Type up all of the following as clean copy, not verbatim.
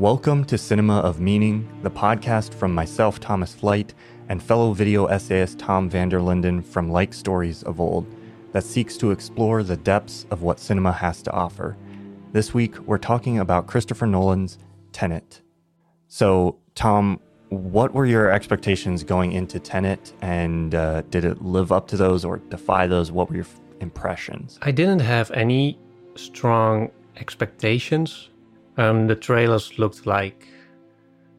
Welcome to Cinema of Meaning, the podcast from myself, Thomas Flight, and fellow video essayist Tom van der Linden from Like Stories of Old, that seeks to explore the depths of what cinema has to offer. This week, we're talking about Christopher Nolan's Tenet. So, Tom, what were your expectations going into Tenet, and did it live up to those or defy those? What were your impressions? I didn't have any strong expectations. The trailers looked like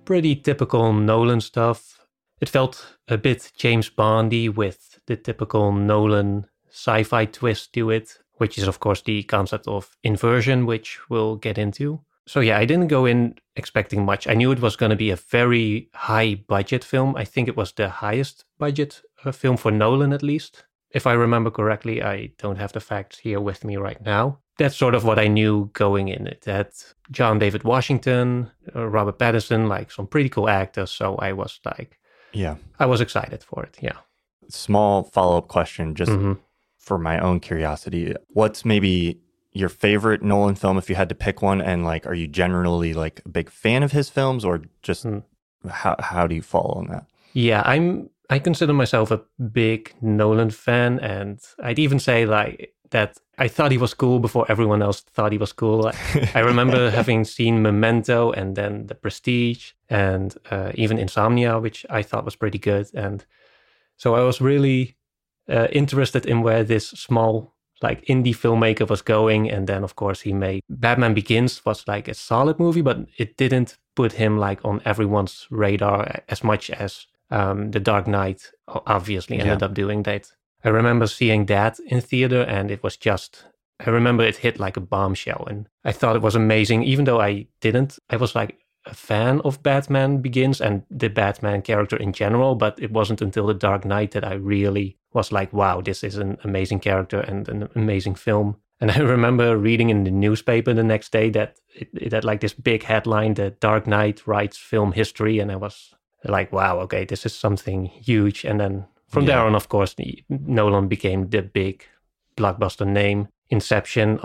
pretty typical Nolan stuff. It felt a bit James Bondy with the typical Nolan sci-fi twist to it, which is, of course, the concept of inversion, which we'll get into. So yeah, I didn't go in expecting much. I knew it was going to be a very high budget film. I think it was the highest budget film for Nolan, at least. If I remember correctly, I don't have the facts here with me right now. That's sort of what I knew going in. It had John David Washington, Robert Pattinson, like some pretty cool actors. So I was like, yeah, I was excited for it. Yeah. Small follow-up question, just for my own curiosity. What's maybe your favorite Nolan film, if you had to pick one? And like, are you generally like a big fan of his films, or just how do you fall on that? Yeah, I consider myself a big Nolan fan, and I'd even say like that I thought he was cool before everyone else thought he was cool. I remember having seen Memento and then The Prestige and even Insomnia, which I thought was pretty good. And so I was really interested in where this small like indie filmmaker was going. And then of course he made Batman Begins, was like a solid movie, but it didn't put him like on everyone's radar as much as The Dark Knight obviously ended up doing that. I remember seeing that in theater, and it was just, I remember it hit like a bombshell, and I thought it was amazing. Even though I was like a fan of Batman Begins and the Batman character in general, but it wasn't until The Dark Knight that I really was like, wow, this is an amazing character and an amazing film. And I remember reading in the newspaper the next day that it had like this big headline, The Dark Knight Writes Film History. And I was like, wow, okay, this is something huge. And then from there on, of course, Nolan became the big blockbuster name. Inception,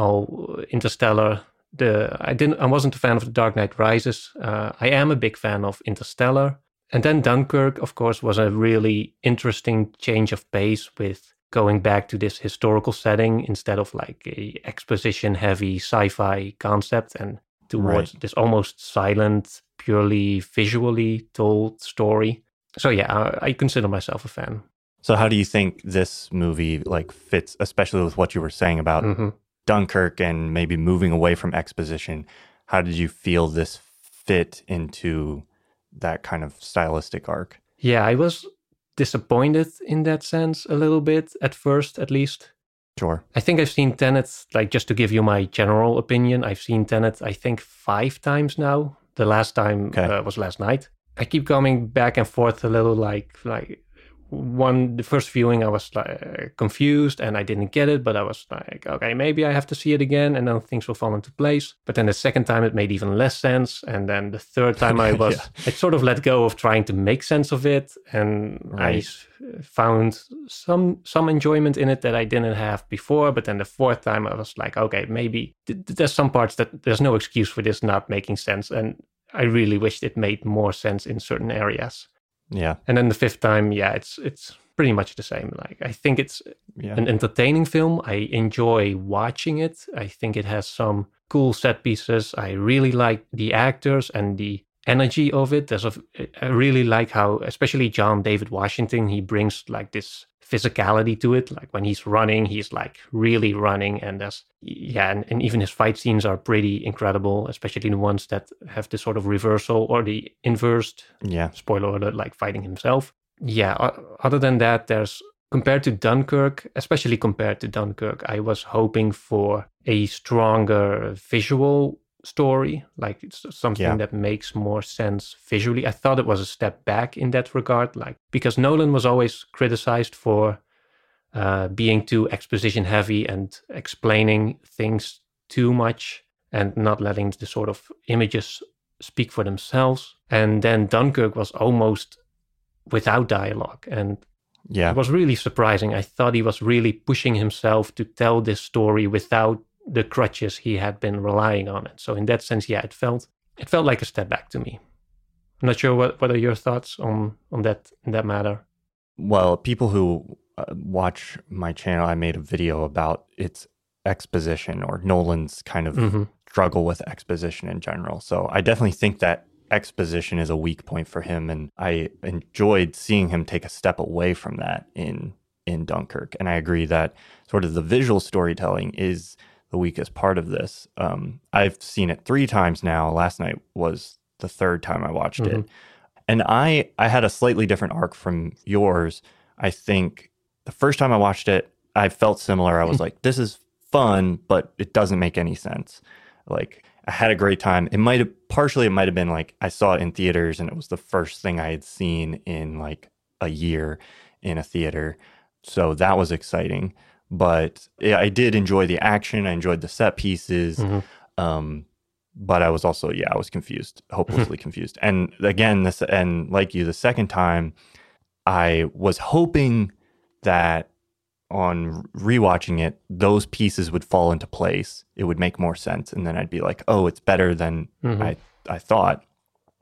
Interstellar. I wasn't a fan of The Dark Knight Rises. I am a big fan of Interstellar. And then Dunkirk, of course, was a really interesting change of pace with going back to this historical setting instead of like a exposition-heavy sci-fi concept, and towards this almost silent, purely visually told story. So yeah, I consider myself a fan. So how do you think this movie like fits, especially with what you were saying about Dunkirk and maybe moving away from exposition? How did you feel this fit into that kind of stylistic arc? Yeah, I was disappointed in that sense a little bit, at first at least. Sure. I think I've seen Tenet, like just to give you my general opinion, I've seen Tenet, I think 5 times now. The last time was last night. I keep coming back and forth a little, like the first viewing I was like confused and I didn't get it, but I was like, okay, maybe I have to see it again and then things will fall into place. But then the second time it made even less sense. And then the third time I sort of let go of trying to make sense of it. And I found some enjoyment in it that I didn't have before. But then the fourth time I was like, okay, maybe there's some parts that there's no excuse for this not making sense. And I really wished it made more sense in certain areas. Yeah. And then the fifth time, yeah, it's pretty much the same. Like, I think it's an entertaining film. I enjoy watching it. I think it has some cool set pieces. I really like the actors and the energy of it. I really like how, especially John David Washington, he brings like this physicality to it. Like when he's running, he's like really running, and and even his fight scenes are pretty incredible, especially the ones that have this sort of reversal or the inversed spoiler alert, like fighting himself. Yeah, other than that, compared to Dunkirk, I was hoping for a stronger visual story, like it's something that makes more sense visually. I thought it was a step back in that regard, like because Nolan was always criticized for being too exposition heavy and explaining things too much and not letting the sort of images speak for themselves. And then Dunkirk was almost without dialogue, and it was really surprising. I thought he was really pushing himself to tell this story without the crutches he had been relying on. And so in that sense, it felt it felt like a step back to me. I'm not sure what are your thoughts on that in that matter. Well, people who watch my channel, I made a video about its exposition or Nolan's kind of struggle with exposition in general. So I definitely think that exposition is a weak point for him, and I enjoyed seeing him take a step away from that in Dunkirk. And I agree that sort of the visual storytelling is the weakest part of this. I've seen it 3 times now. Last night was the 3rd time I watched it. And I had a slightly different arc from yours. I think the first time I watched it, I felt similar. I was like, this is fun, but it doesn't make any sense. Like, I had a great time. It might have been like I saw it in theaters and it was the first thing I had seen in like a year in a theater. So that was exciting. But I did enjoy the action. I enjoyed the set pieces. But I was also, I was confused, hopelessly confused. And again, the second time, I was hoping that on rewatching it, those pieces would fall into place. It would make more sense. And then I'd be like, oh, it's better than I thought.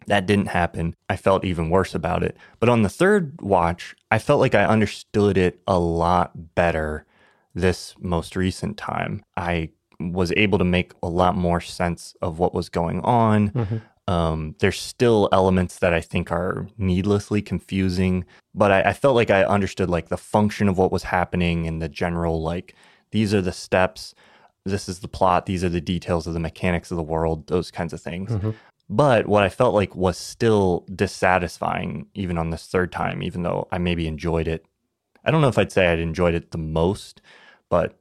That didn't happen. I felt even worse about it. But on the 3rd watch, I felt like I understood it a lot better this most recent time. I was able to make a lot more sense of what was going on. There's still elements that I think are needlessly confusing, but I felt like I understood like the function of what was happening and the general, like, these are the steps, this is the plot, these are the details of the mechanics of the world, those kinds of things. But what I felt like was still dissatisfying even on this 3rd time, even though I maybe enjoyed it. I don't know if I'd say I'd enjoyed it the most, but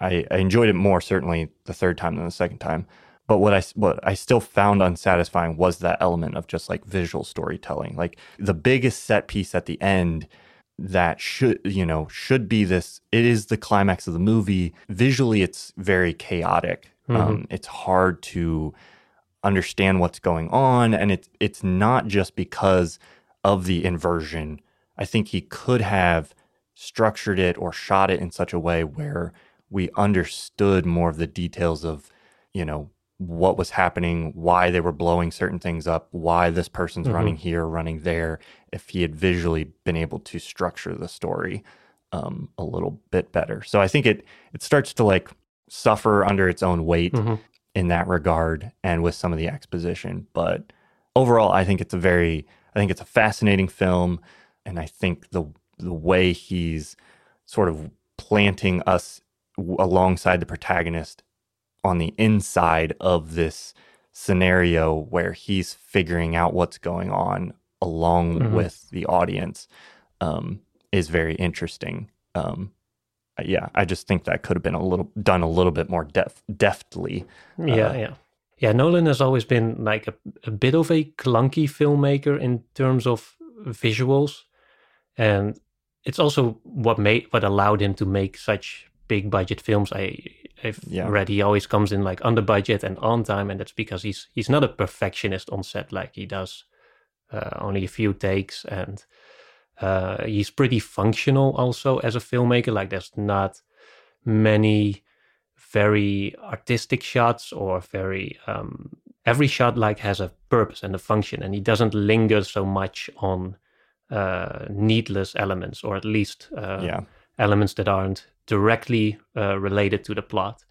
I enjoyed it more certainly the 3rd time than the 2nd time. But what I still found unsatisfying was that element of just like visual storytelling. Like the biggest set piece at the end that should be this, it is the climax of the movie. Visually, it's very chaotic. It's hard to understand what's going on, and it's not just because of the inversion. I think he could have structured it or shot it in such a way where we understood more of the details of, what was happening, why they were blowing certain things up, why this person's running here, running there, if he had visually been able to structure the story a little bit better. So I think it starts to like suffer under its own weight in that regard and with some of the exposition. But overall, I think it's a fascinating film. And I think the way he's sort of planting us alongside the protagonist on the inside of this scenario where he's figuring out what's going on along with the audience is very interesting. I just think that could have been done a little bit more deftly. Yeah, Nolan has always been like a bit of a clunky filmmaker in terms of visuals, and it's also what allowed him to make such big budget films. I've read he always comes in like under budget and on time, and that's because he's not a perfectionist on set. Like he does only a few takes, and he's pretty functional also as a filmmaker. Like there's not many very artistic shots or very every shot like has a purpose and a function, and he doesn't linger so much on needless elements, or at least elements that aren't directly related to the plot.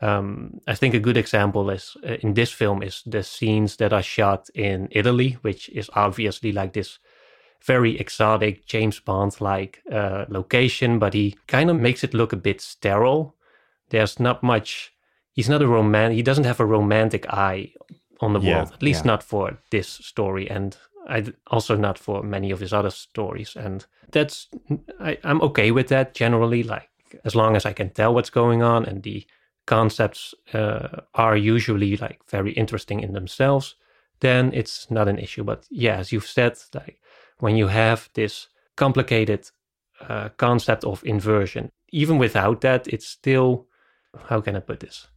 I think a good example is in this film is the scenes that are shot in Italy, which is obviously like this very exotic James Bond-like location, but he kind of makes it look a bit sterile. There's not much. He's not he doesn't have a romantic eye on the world, at least not for this story, and also not for many of his other stories. And that's I'm okay with that generally, like as long as I can tell what's going on, and the concepts are usually like very interesting in themselves, then it's not an issue. But yeah, as you've said, like when you have this complicated concept of inversion, even without that, it's still, how can I put this?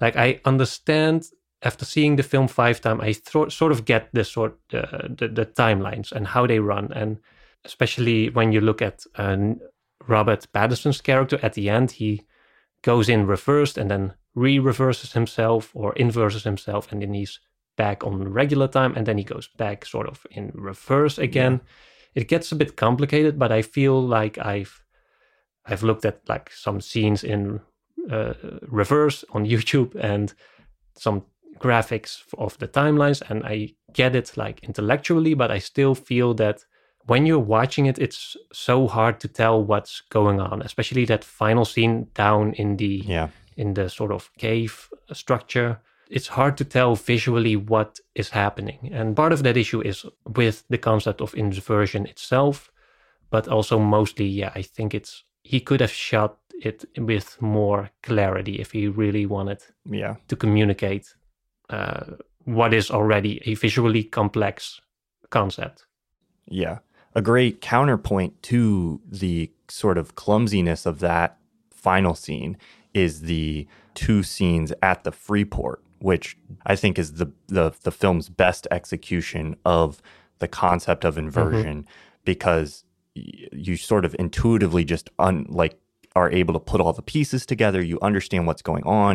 Like I understand. After seeing the film 5 times, I sort of get the timelines and how they run, and especially when you look at Robert Pattinson's character at the end, he goes in reversed and then reverses himself or inverses himself, and then he's back on regular time, and then he goes back sort of in reverse again. Yeah. It gets a bit complicated, but I feel like I've looked at like some scenes in reverse on YouTube and some graphics of the timelines, and I get it like intellectually, but I still feel that when you're watching it, it's so hard to tell what's going on, especially that final scene down in the sort of cave structure. It's hard to tell visually what is happening. And part of that issue is with the concept of inversion itself, but also mostly, I think it's he could have shot it with more clarity if he really wanted to communicate what is already a visually complex concept. Yeah. A great counterpoint to the sort of clumsiness of that final scene is the two scenes at the Freeport, which I think is the film's best execution of the concept of inversion, because you sort of intuitively just are able to put all the pieces together. You understand what's going on.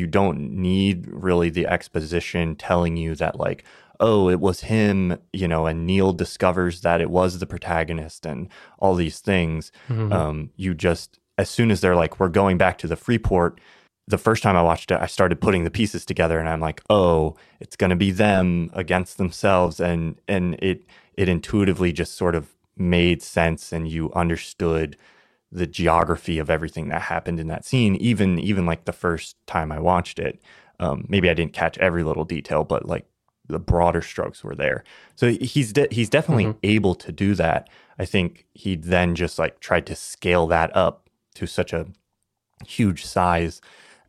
You don't need really the exposition telling you that like, oh, it was him, you know, and Neil discovers that it was the protagonist and all these things. You just, as soon as they're like, we're going back to the Freeport, the first time I watched it, I started putting the pieces together and I'm like, oh, it's going to be them against themselves. And it intuitively just sort of made sense, and you understood the geography of everything that happened in that scene, even like the first time I watched it. Maybe I didn't catch every little detail, but like, the broader strokes were there. So he's definitely able to do that. I think he then just like tried to scale that up to such a huge size.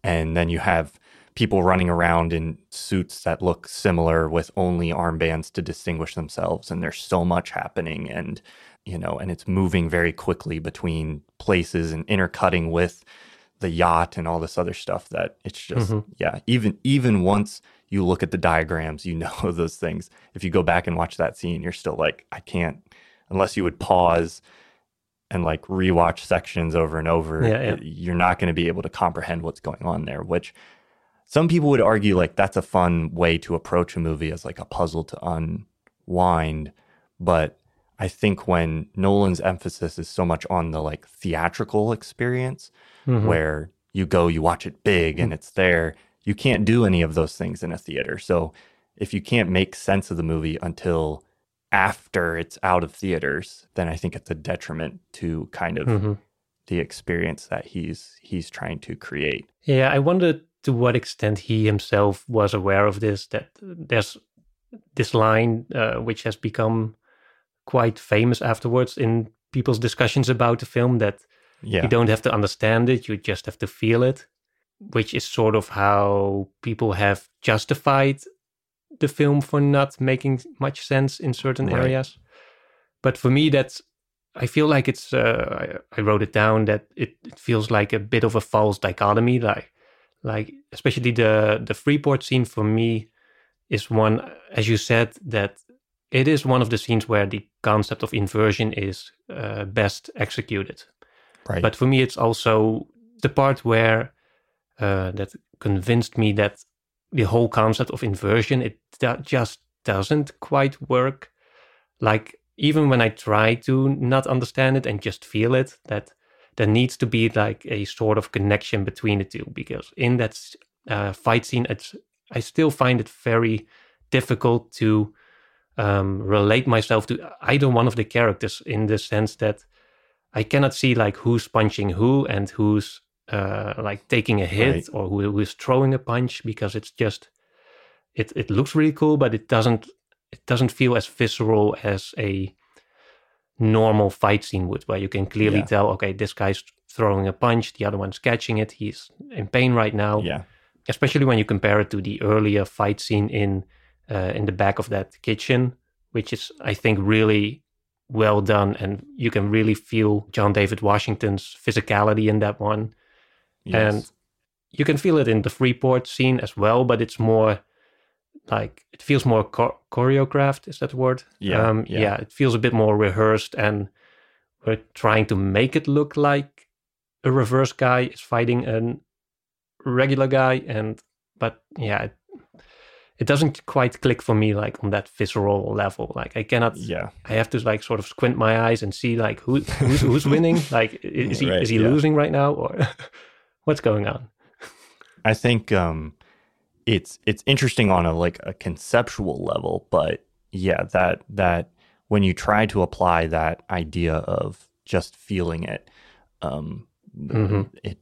And then you have people running around in suits that look similar with only armbands to distinguish themselves. And there's so much happening, and, you know, and it's moving very quickly between places and intercutting with the yacht and all this other stuff that it's just, even once you look at the diagrams, you know those things. If you go back and watch that scene, you're still like, I can't, unless you would pause and like rewatch sections over and over, you're not going to be able to comprehend what's going on there, which some people would argue like that's a fun way to approach a movie as like a puzzle to unwind. But I think when Nolan's emphasis is so much on the like theatrical experience, where you go, you watch it big and it's there, you can't do any of those things in a theater. So if you can't make sense of the movie until after it's out of theaters, then I think it's a detriment to kind of the experience that he's trying to create. Yeah, I wonder to what extent he himself was aware of this, that there's this line which has become quite famous afterwards in people's discussions about the film, that you don't have to understand it, you just have to feel it, which is sort of how people have justified the film for not making much sense in certain areas. But for me, I feel like it's, I wrote it down, that it feels like a bit of a false dichotomy. Like especially the Freeport scene for me is one, as you said, that it is one of the scenes where the concept of inversion is best executed. Right. But for me, it's also the part where that convinced me that the whole concept of inversion, it just doesn't quite work. Like, even when I try to not understand it and just feel it, that there needs to be like a sort of connection between the two, because in that fight scene, I still find it very difficult to relate myself to either one of the characters, in the sense that I cannot see like who's punching who and who's like taking a hit, or who is throwing a punch, because it's just it looks really cool, but it doesn't feel as visceral as a normal fight scene would, where you can clearly tell, okay, this guy's throwing a punch, the other one's catching it, he's in pain right now. Yeah, especially when you compare it to the earlier fight scene in the back of that kitchen, which is, I think, really well done, and you can really feel John David Washington's physicality in that one. Yes. And you can feel it in the Freeport scene as well, but it's more like, it feels more choreographed, is that the word? Yeah, yeah, it feels a bit more rehearsed, and we're trying to make it look like a reverse guy is fighting a regular guy, but it doesn't quite click for me, like on that visceral level. Like I cannot, I have to like sort of squint my eyes and see like who's winning. Like is he losing right now, or what's going on? I think it's interesting on a conceptual level, but yeah, that when you try to apply that idea of just feeling it, it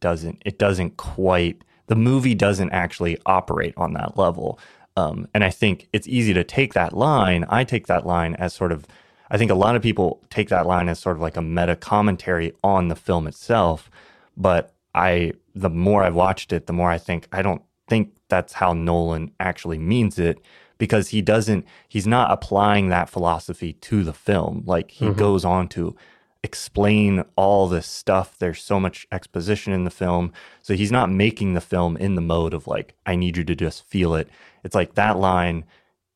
doesn't quite. The movie doesn't actually operate on that level. And I think it's easy to take that line. I take that line as sort of, I think a lot of people take that line as sort of like a meta commentary on the film itself. But the more I've watched it, the more I think, I don't think that's how Nolan actually means it, because he's not applying that philosophy to the film. Like he goes on to explain all this stuff. There's so much exposition in the film. So he's not making the film in the mode of like, I need you to just feel it. It's like that line,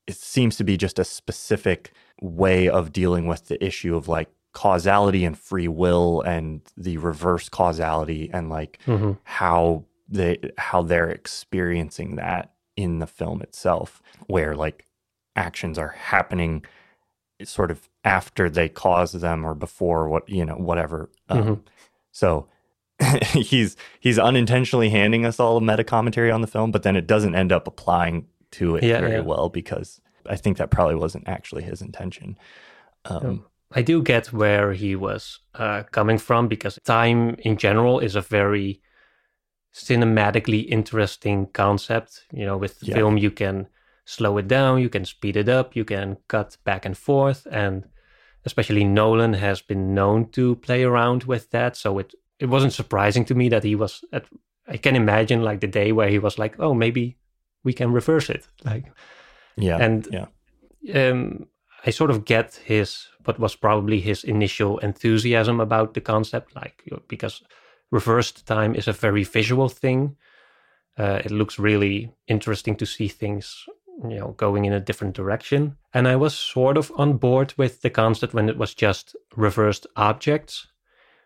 it seems to be just a specific way of dealing with the issue of like causality and free will and the reverse causality and like how they're experiencing that in the film itself, where like actions are happening sort of after they cause them or before, what, you know, whatever. So he's unintentionally handing us all a meta commentary on the film, but then it doesn't end up applying to it well, because I think that probably wasn't actually his intention. I do get where he was coming from, because time in general is a very cinematically interesting concept. You know, with film you can slow it down, you can speed it up, you can cut back and forth, and especially Nolan has been known to play around with that. So it wasn't surprising to me that he was I can imagine like the day where he was like, oh, maybe we can reverse it. Like, I sort of get what was probably his initial enthusiasm about the concept, like, because reversed time is a very visual thing. It looks really interesting to see things, you know, going in a different direction. And I was sort of on board with the concept when it was just reversed objects.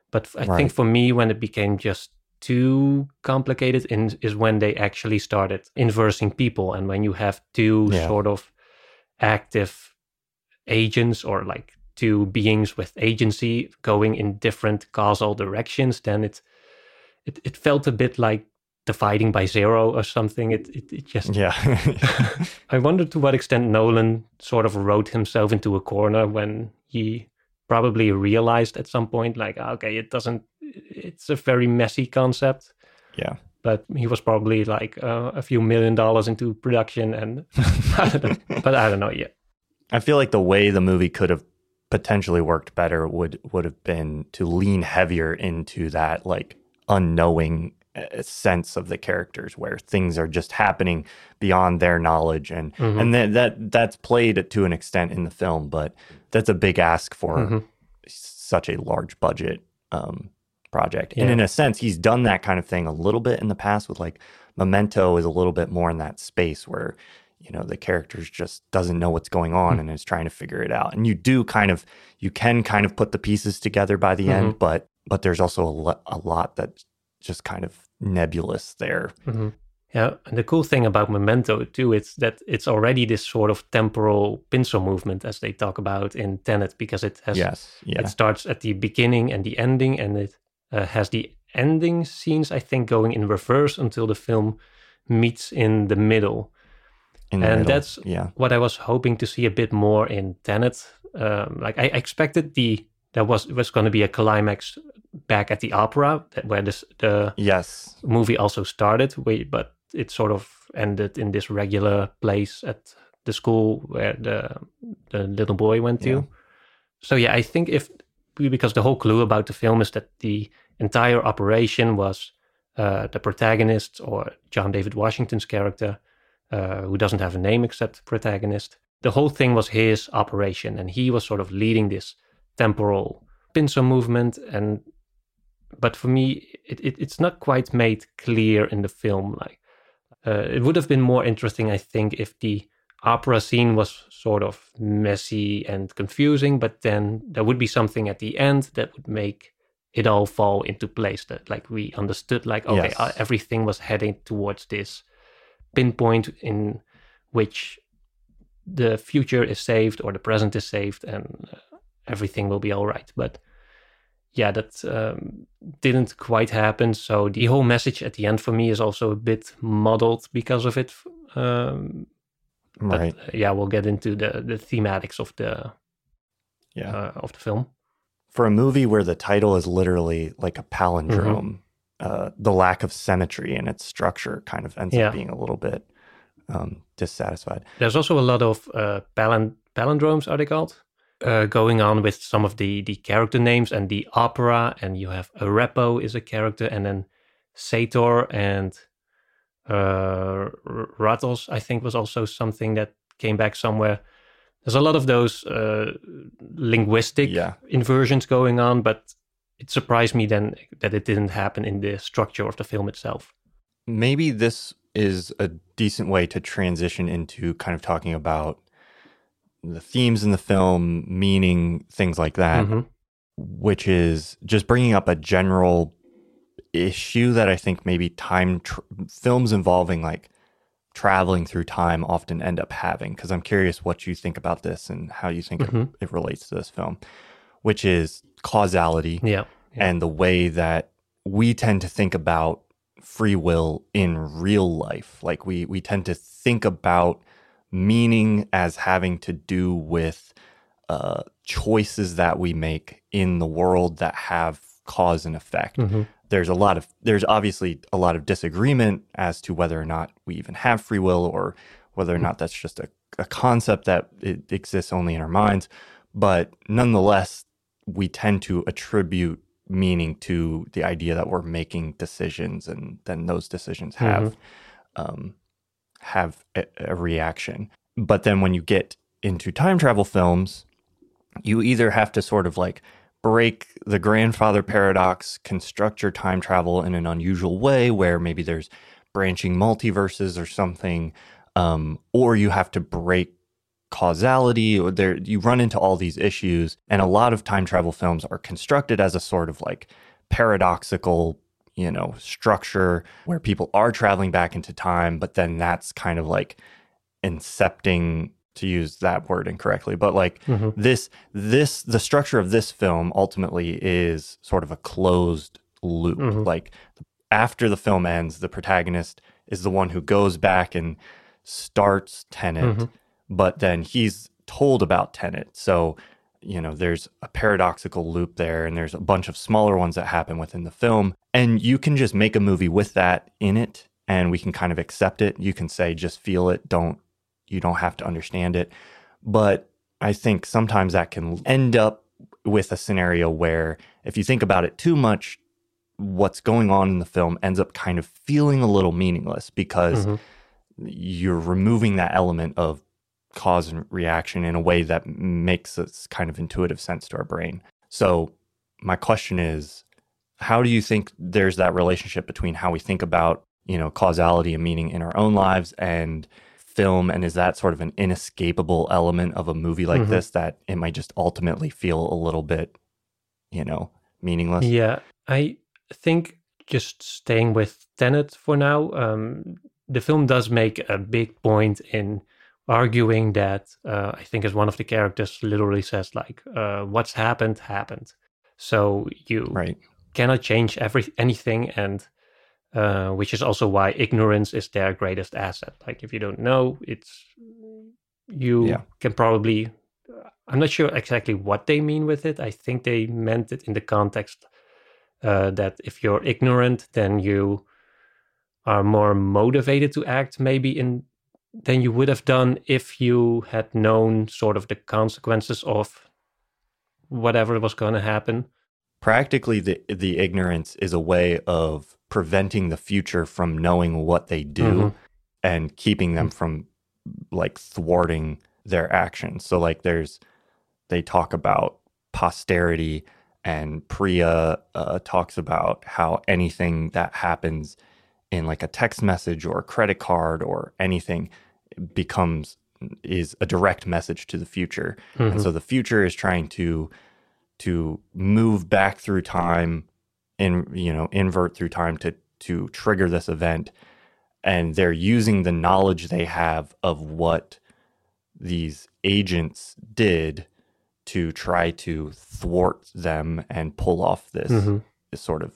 But I think for me, when it became just too complicated is when they actually started inversing people. And when you have two sort of active agents, or like two beings with agency going in different causal directions, then it felt a bit like dividing by zero or something. It just... Yeah. I wonder to what extent Nolan sort of wrote himself into a corner when he probably realized at some point, like, okay, it's a very messy concept. Yeah. But he was probably like a few $1 million into production and... But I don't know yet. I feel like the way the movie could have potentially worked better would have been to lean heavier into that, like, unknowing sense of the characters, where things are just happening beyond their knowledge, and that's played to an extent in the film, but that's a big ask for such a large budget project. And in a sense, he's done that kind of thing a little bit in the past with, like, Memento is a little bit more in that space where, you know, the characters just doesn't know what's going on and is trying to figure it out. And you can kind of put the pieces together by the end, but there's also a lot that's just kind of nebulous there. Yeah, and the cool thing about Memento too is that it's already this sort of temporal pincer movement, as they talk about in Tenet, because it has it starts at the beginning and the ending, and it has the ending scenes, I think, going in reverse until the film meets in the middle. That's what I was hoping to see a bit more in Tenet. Like, I expected there was going to be a climax back at the opera, where the movie also started, but it sort of ended in this regular place at the school where the little boy went to. So I think because the whole clue about the film is that the entire operation was the protagonist, or John David Washington's character, who doesn't have a name except protagonist. The whole thing was his operation, and he was sort of leading this temporal pincer movement, but for me it's not quite made clear in the film. Like, it would have been more interesting, I think, if the opera scene was sort of messy and confusing, but then there would be something at the end that would make it all fall into place, that, like, we understood, like, okay, everything was heading towards this pinpoint in which the future is saved or the present is saved and everything will be all right. But yeah, that didn't quite happen. So the whole message at the end for me is also a bit muddled because of it. Right. But, yeah, we'll get into the thematics of the film. For a movie where the title is literally like a palindrome, the lack of symmetry in its structure kind of ends up being a little bit dissatisfied. There's also a lot of palindromes, are they called? Going on with some of the character names and the opera, and you have Arepo is a character, and then Sator and Ratos, I think, was also something that came back somewhere. There's a lot of those linguistic inversions going on, but it surprised me then that it didn't happen in the structure of the film itself. Maybe this is a decent way to transition into kind of talking about the themes in the film, meaning, things like that, which is just bringing up a general issue that I think maybe films involving like traveling through time often end up having, because I'm curious what you think about this and how you think it relates to this film, which is causality and the way that we tend to think about free will in real life. Like we tend to think about meaning as having to do with choices that we make in the world that have cause and effect. There's obviously a lot of disagreement as to whether or not we even have free will, or whether or not that's just a concept that it exists only in our minds. But nonetheless, we tend to attribute meaning to the idea that we're making decisions, and then those decisions have a reaction. But then when you get into time travel films, you either have to sort of like break the grandfather paradox, construct your time travel in an unusual way where maybe there's branching multiverses or something, or you have to break causality, or you run into all these issues. And a lot of time travel films are constructed as a sort of like paradoxical, structure where people are traveling back into time, but then that's kind of like incepting, to use that word incorrectly, but like the structure of this film ultimately is sort of a closed loop. Like after the film ends, the protagonist is the one who goes back and starts Tenet, but then he's told about Tenet. So, there's a paradoxical loop there, and there's a bunch of smaller ones that happen within the film. And you can just make a movie with that in it, and we can kind of accept it. You can say, just feel it. You don't have to understand it. But I think sometimes that can end up with a scenario where if you think about it too much, what's going on in the film ends up kind of feeling a little meaningless, because you're removing that element of cause and reaction in a way that makes this kind of intuitive sense to our brain. So my question is, how do you think there's that relationship between how we think about, causality and meaning in our own lives and film? And is that sort of an inescapable element of a movie like this, that it might just ultimately feel a little bit, meaningless? Yeah, I think just staying with Tenet for now, the film does make a big point in arguing that, I think as one of the characters literally says, like, what's happened. So you cannot change anything, and which is also why ignorance is their greatest asset. Like, if you don't know, can probably, I'm not sure exactly what they mean with it. I think they meant it in the context that if you're ignorant, then you are more motivated to act, maybe than you would have done if you had known sort of the consequences of whatever was going to happen. Practically, the ignorance is a way of preventing the future from knowing what they do and keeping them from like thwarting their actions. So like they talk about posterity, and Priya talks about how anything that happens in like a text message or a credit card or anything is a direct message to the future. And so the future is trying to move back through time, invert through time to trigger this event. and they're using the knowledge they have of what these agents did to try to thwart them and pull off this, this sort of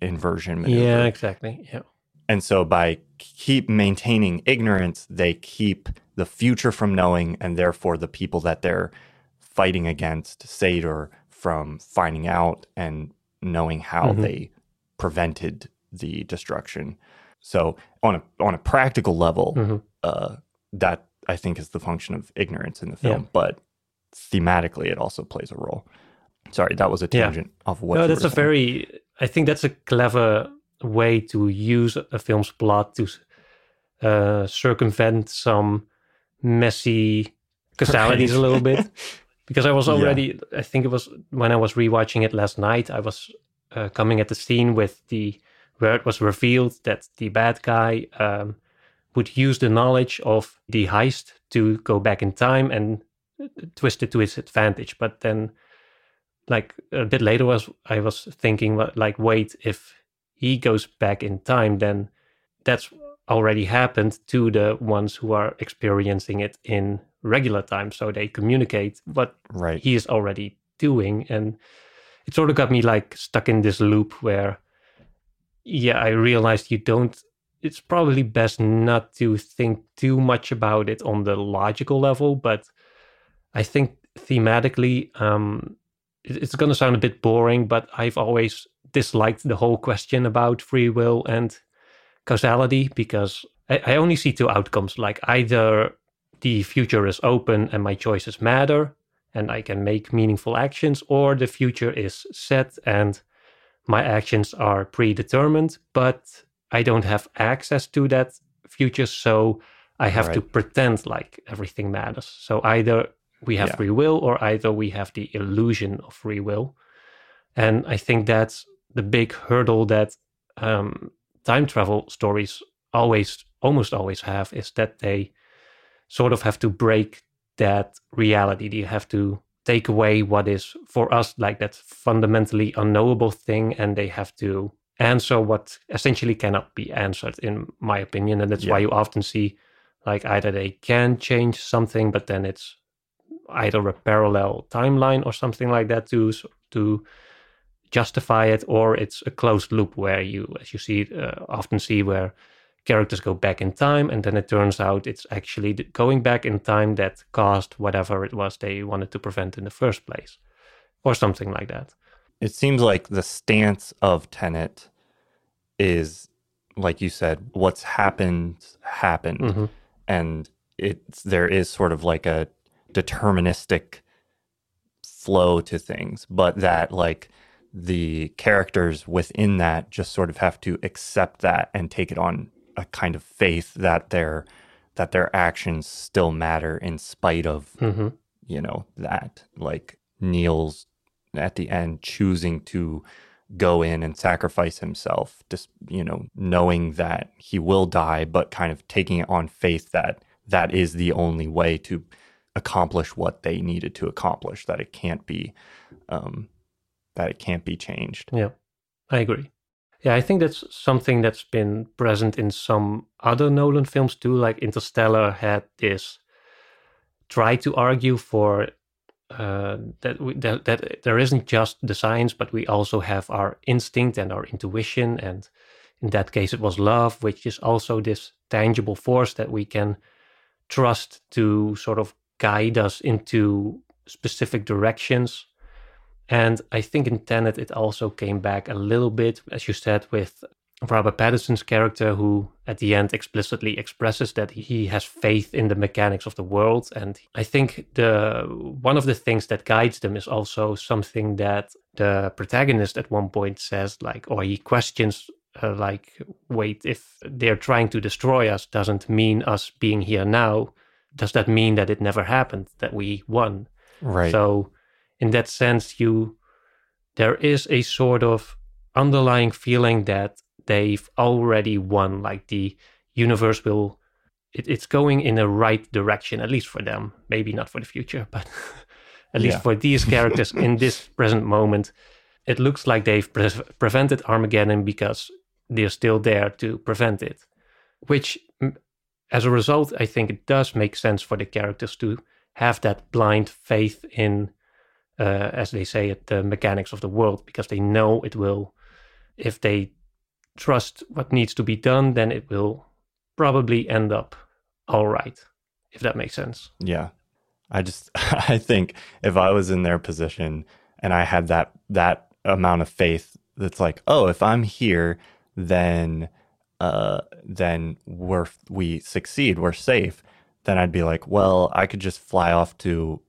inversion maneuver. Yeah, exactly. Yeah. And so by keep maintaining ignorance, they keep the future from knowing, and therefore the people that they're fighting against, Sator, from finding out and knowing how they prevented the destruction. So on a practical level, that I think is the function of ignorance in the film, but thematically it also plays a role. Sorry, that was a tangent of what. No, that's a very, I think that's a clever way to use a film's plot to circumvent some messy causalities a little bit. Because I was already, I think it was when I was rewatching it last night, I was coming at the scene with the, where it was revealed that the bad guy would use the knowledge of the heist to go back in time and twist it to his advantage. But then, like, a bit later I was thinking, like, wait, if he goes back in time, then that's already happened to the ones who are experiencing it in regular time. So they communicate what he is already doing. And it sort of got me, like, stuck in this loop where, I realized it's probably best not to think too much about it on the logical level, but I think thematically, it's going to sound a bit boring, but I've always disliked the whole question about free will and causality, because I only see two outcomes. Like, either the future is open and my choices matter and I can make meaningful actions, or the future is set and my actions are predetermined, but I don't have access to that future, so I have to pretend like everything matters. So either we have free will, or either we have the illusion of free will. And I think that's the big hurdle that time travel stories almost always have, is that they sort of have to break that reality. They have to take away what is, for us, like, that fundamentally unknowable thing, and they have to answer what essentially cannot be answered, in my opinion. And that's why you often see, like, either they can change something, but then it's either a parallel timeline or something like that to justify it, or it's a closed loop where you, as you see, often see where characters go back in time and then it turns out it's actually going back in time that caused whatever it was they wanted to prevent in the first place, or something like that. It seems like the stance of Tenet is, like you said, what's happened. And there is sort of like a deterministic flow to things, but that, like, the characters within that just sort of have to accept that and take it on a kind of faith that their actions still matter in spite of, that. Like, Neil's at the end choosing to go in and sacrifice himself, just, knowing that he will die, but kind of taking it on faith that is the only way to accomplish what they needed to accomplish, that it can't be changed. Yeah, I agree. Yeah, I think that's something that's been present in some other Nolan films too. Like, Interstellar had this try to argue for that there isn't just the science, but we also have our instinct and our intuition, and in that case it was love, which is also this tangible force that we can trust to sort of guide us into specific directions. And I think in Tenet it also came back a little bit, as you said, with Robert Pattinson's character, who at the end explicitly expresses that he has faith in the mechanics of the world. And I think one of the things that guides them is also something that the protagonist at one point says, like, or he questions, wait, if they're trying to destroy us, doesn't mean us being here now, does that mean that it never happened, that we won? Right. So in that sense, there is a sort of underlying feeling that they've already won, like the universe it's going in the right direction, at least for them, maybe not for the future, but at least for these characters in this present moment, it looks like they've prevented Armageddon because they're still there to prevent it. which as a result, I think it does make sense for the characters to have that blind faith in, as they say it, the mechanics of the world, because they know it will, if they trust what needs to be done, then it will probably end up all right, if that makes sense. Yeah. I think if I was in their position and I had that amount of faith, that's like, oh, if I'm here, then we succeed, we're safe. Then I'd be like, well, I could just fly off to,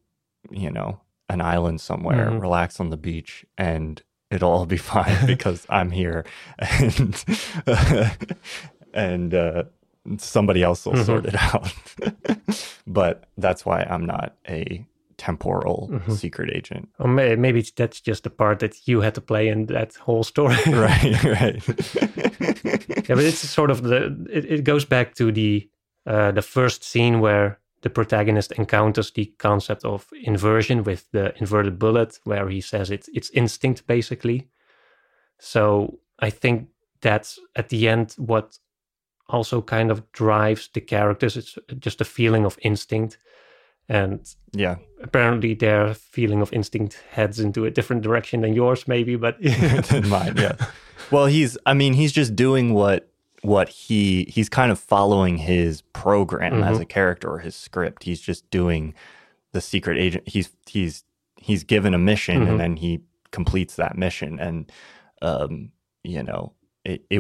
an island somewhere, mm-hmm. relax on the beach, and it'll all be fine because I'm here, and somebody else will mm-hmm. sort it out. But that's why I'm not a temporal mm-hmm. secret agent. Or maybe that's just the part that you had to play in that whole story. right. Yeah, but it's sort of it goes back to the first scene where the protagonist encounters the concept of inversion with the inverted bullet, where he says it's instinct, basically. So I think that's at the end what also kind of drives the characters. It's just a feeling of instinct. And yeah, apparently their feeling of instinct heads into a different direction than yours, maybe, but... than mine, yeah. Well, he's just doing what he's kind of following his program mm-hmm. as a character, or his script. He's just doing the secret agent. He's given a mission mm-hmm. and then he completes that mission. And it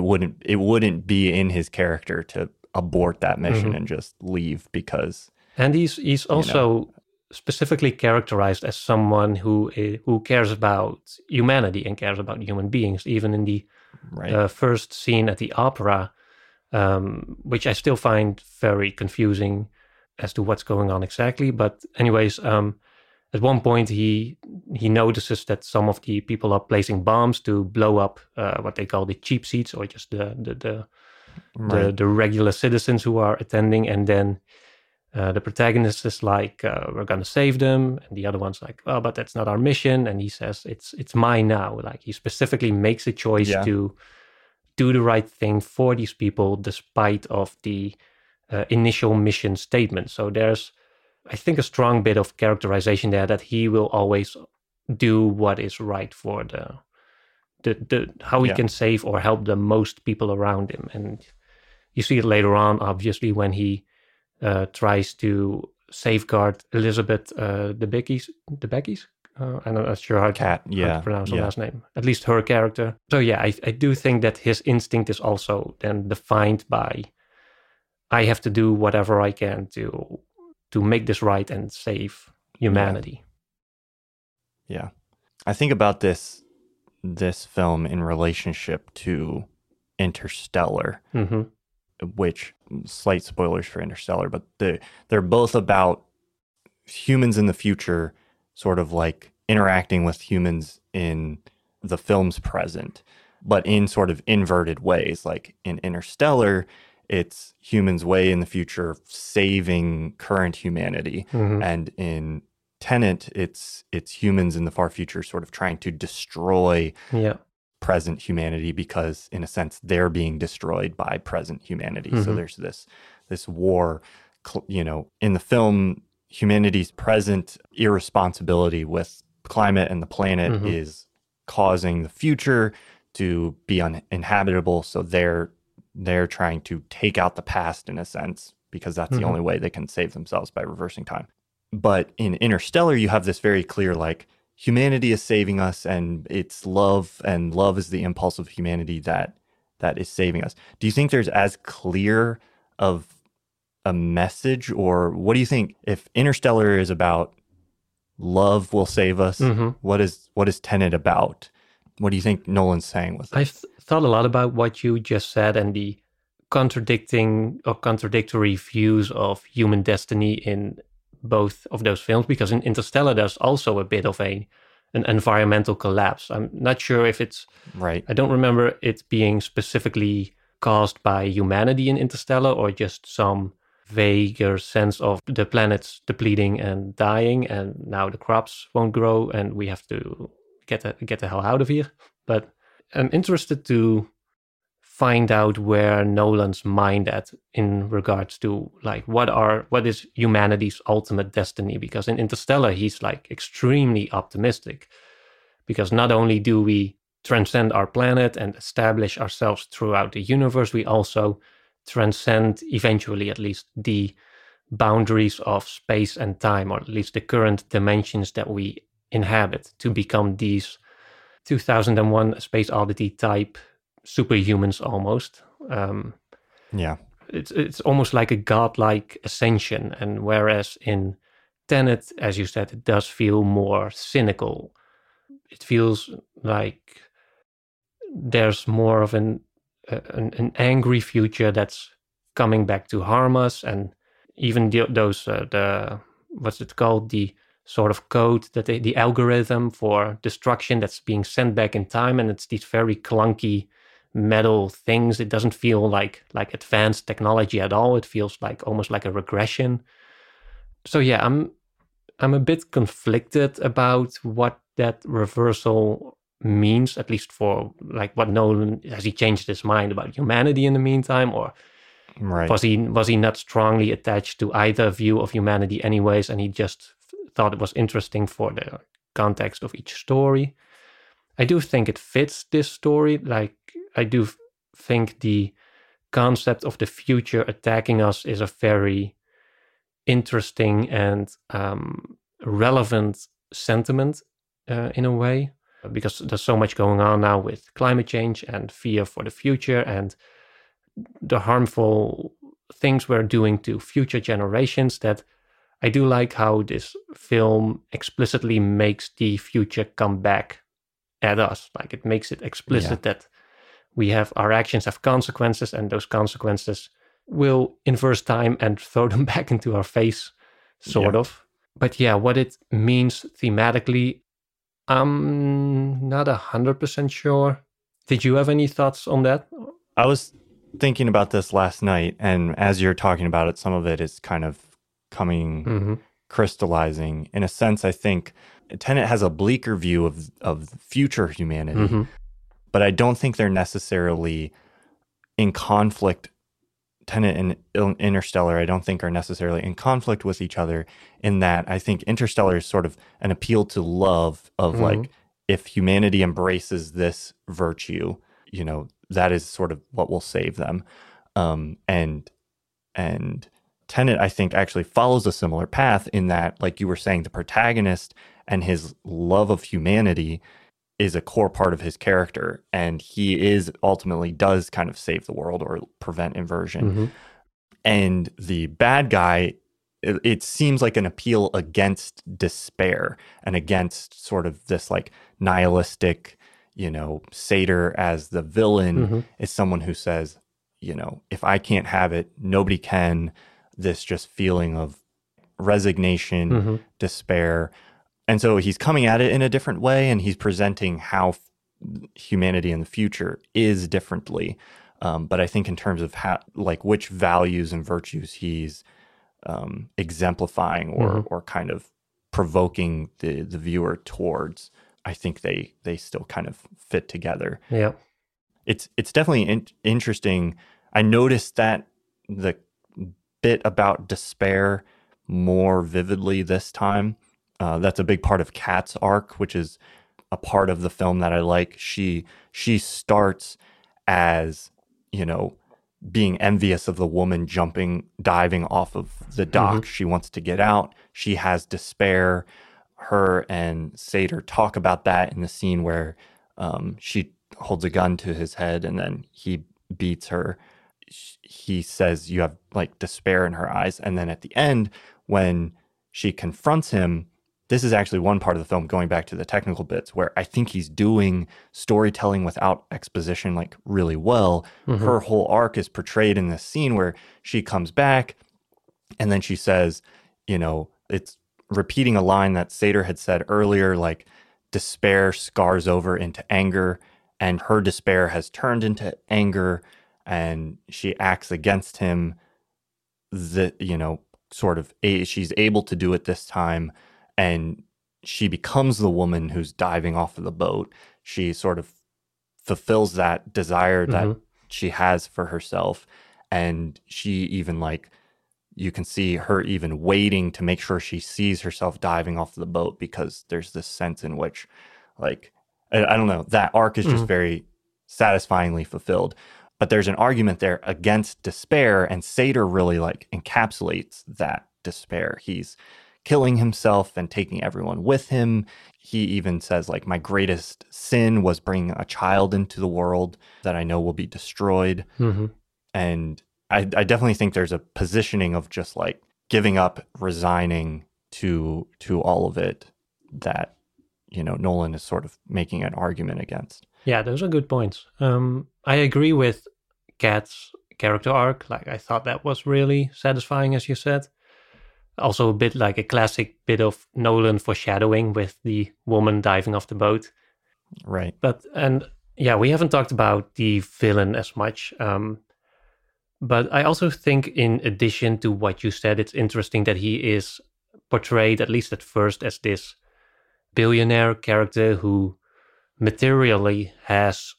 wouldn't be in his character to abort that mission mm-hmm. and just leave, because. And he's also specifically characterized as someone who cares about humanity and cares about human beings, even in the first scene at the opera, which I still find very confusing as to what's going on exactly. But anyways, at one point he notices that some of the people are placing bombs to blow up what they call the cheap seats, or just the regular citizens who are attending. And then the protagonist is like, we're going to save them. And the other one's like, well, but that's not our mission. And he says, it's mine now. Like, he specifically makes a choice to do the right thing for these people, despite of the initial mission statement. So there's, I think, a strong bit of characterization there that he will always do what is right for the how he can save or help the most people around him. And you see it later on, obviously, when he tries to safeguard Elizabeth the Beckies. I'm not sure how to pronounce her last name. At least her character. So yeah, I do think that his instinct is also then defined by, I have to do whatever I can to make this right and save humanity. Yeah. I think about this film in relationship to Interstellar, mm-hmm. which, slight spoilers for Interstellar, but they're both about humans in the future sort of like interacting with humans in the film's present, but in sort of inverted ways. Like in Interstellar, it's humans way in the future saving current humanity. Mm-hmm. And in Tenet, it's humans in the far future sort of trying to destroy present humanity, because in a sense they're being destroyed by present humanity. Mm-hmm. So there's this war, in the film, humanity's present irresponsibility with climate and the planet mm-hmm. is causing the future to be uninhabitable. So they're trying to take out the past, in a sense, because that's mm-hmm. the only way they can save themselves, by reversing time. But in Interstellar, you have this very clear, like, humanity is saving us, and it's love, and love is the impulse of humanity that is saving us. Do you think there's as clear of a message, or what do you think? If Interstellar is about love will save us, mm-hmm. what is Tenet about? What do you think Nolan's saying with it? I've thought a lot about what you just said, and the contradictory views of human destiny in both of those films, because in Interstellar there's also a bit of an environmental collapse. I'm not sure if it's... Right. I don't remember it being specifically caused by humanity in Interstellar, or just some vaguer sense of the planet's depleting and dying, and now the crops won't grow and we have to get the hell out of here. But I'm interested to find out where Nolan's mind at in regards to like what is humanity's ultimate destiny, because in Interstellar he's like extremely optimistic, because not only do we transcend our planet and establish ourselves throughout the universe, we also transcend, eventually at least, the boundaries of space and time, or at least the current dimensions that we inhabit, to become these 2001 Space Oddity type superhumans almost. It's almost like a godlike ascension. And whereas in Tenet, as you said, it does feel more cynical. It feels like there's more of an angry future that's coming back to harm us, and even the sort of code that the algorithm for destruction that's being sent back in time, and it's these very clunky metal things. It doesn't feel like advanced technology at all. It feels like almost like a regression. So yeah, I'm a bit conflicted about what that reversal means, at least for like what Nolan, has he changed his mind about humanity in the meantime, or right. was he not strongly attached to either view of humanity anyways, and he just thought it was interesting for the context of each story. I do think it fits this story. Like, I do think the concept of the future attacking us is a very interesting and relevant sentiment in a way, because there's so much going on now with climate change and fear for the future and the harmful things we're doing to future generations, that I do like how this film explicitly makes the future come back at us. Like, it makes it explicit that our actions have consequences, and those consequences will inverse time and throw them back into our face, sort of. But yeah, what it means thematically, I'm not 100% sure. Did you have any thoughts on that? I was thinking about this last night, and as you're talking about it, some of it is kind of coming, crystallizing. In a sense, I think Tenet has a bleaker view of future humanity, but I don't think they're necessarily in conflict. Tenet and Interstellar, I don't think, are necessarily in conflict with each other, in that I think Interstellar is sort of an appeal to love of like, if humanity embraces this virtue, you know, that is sort of what will save them. And Tenet, I think, actually follows a similar path, in that, like you were saying, the protagonist and his love of humanity is a core part of his character, and he ultimately does kind of save the world or prevent inversion. And the bad guy, it seems like an appeal against despair and against sort of this like nihilistic, you know, Sator as the villain is someone who says, you know, if I can't have it, nobody can. This just feeling of resignation, despair. And so he's coming at it in a different way, and he's presenting how humanity in the future is differently. But I think in terms of how, like, which values and virtues he's exemplifying or kind of provoking the viewer towards, I think they still kind of fit together. Yeah, it's definitely interesting. I noticed that the bit about despair more vividly this time. That's a big part of Kat's arc, which is a part of the film that I like. She starts as, you know, being envious of the woman diving off of the dock. She wants to get out. She has despair. Her and Sator talk about that in the scene where she holds a gun to his head and then he beats her. He says, you have like despair in her eyes. And then at the end, when she confronts him, this is actually one part of the film, going back to the technical bits, where I think he's doing storytelling without exposition like really well. Her whole arc is portrayed in this scene where she comes back and then she says, you know, it's repeating a line that Sator had said earlier, like, despair scars over into anger, and her despair has turned into anger. And she acts against him, she's able to do it this time, and she becomes the woman who's diving off of the boat. She sort of fulfills that desire that she has for herself. And she even, like, you can see her even waiting to make sure she sees herself diving off the boat, because there's this sense in which, like, I don't know, that arc is just very satisfyingly fulfilled. But there's an argument there against despair, and Sator really, like, encapsulates that despair. He's killing himself and taking everyone with him. He even says, like, my greatest sin was bringing a child into the world that I know will be destroyed. Mm-hmm. And I definitely think there's a positioning of just, like, giving up, resigning to all of it that, you know, Nolan is sort of making an argument against. Yeah, those are good points. I agree with Kat's character arc. Like, I thought that was really satisfying, as you said. Also a bit like a classic bit of Nolan foreshadowing with the woman diving off the boat. Right. But, and yeah, we haven't talked about the villain as much. But I also think, in addition to what you said, it's interesting that he is portrayed, at least at first, as this billionaire character who materially has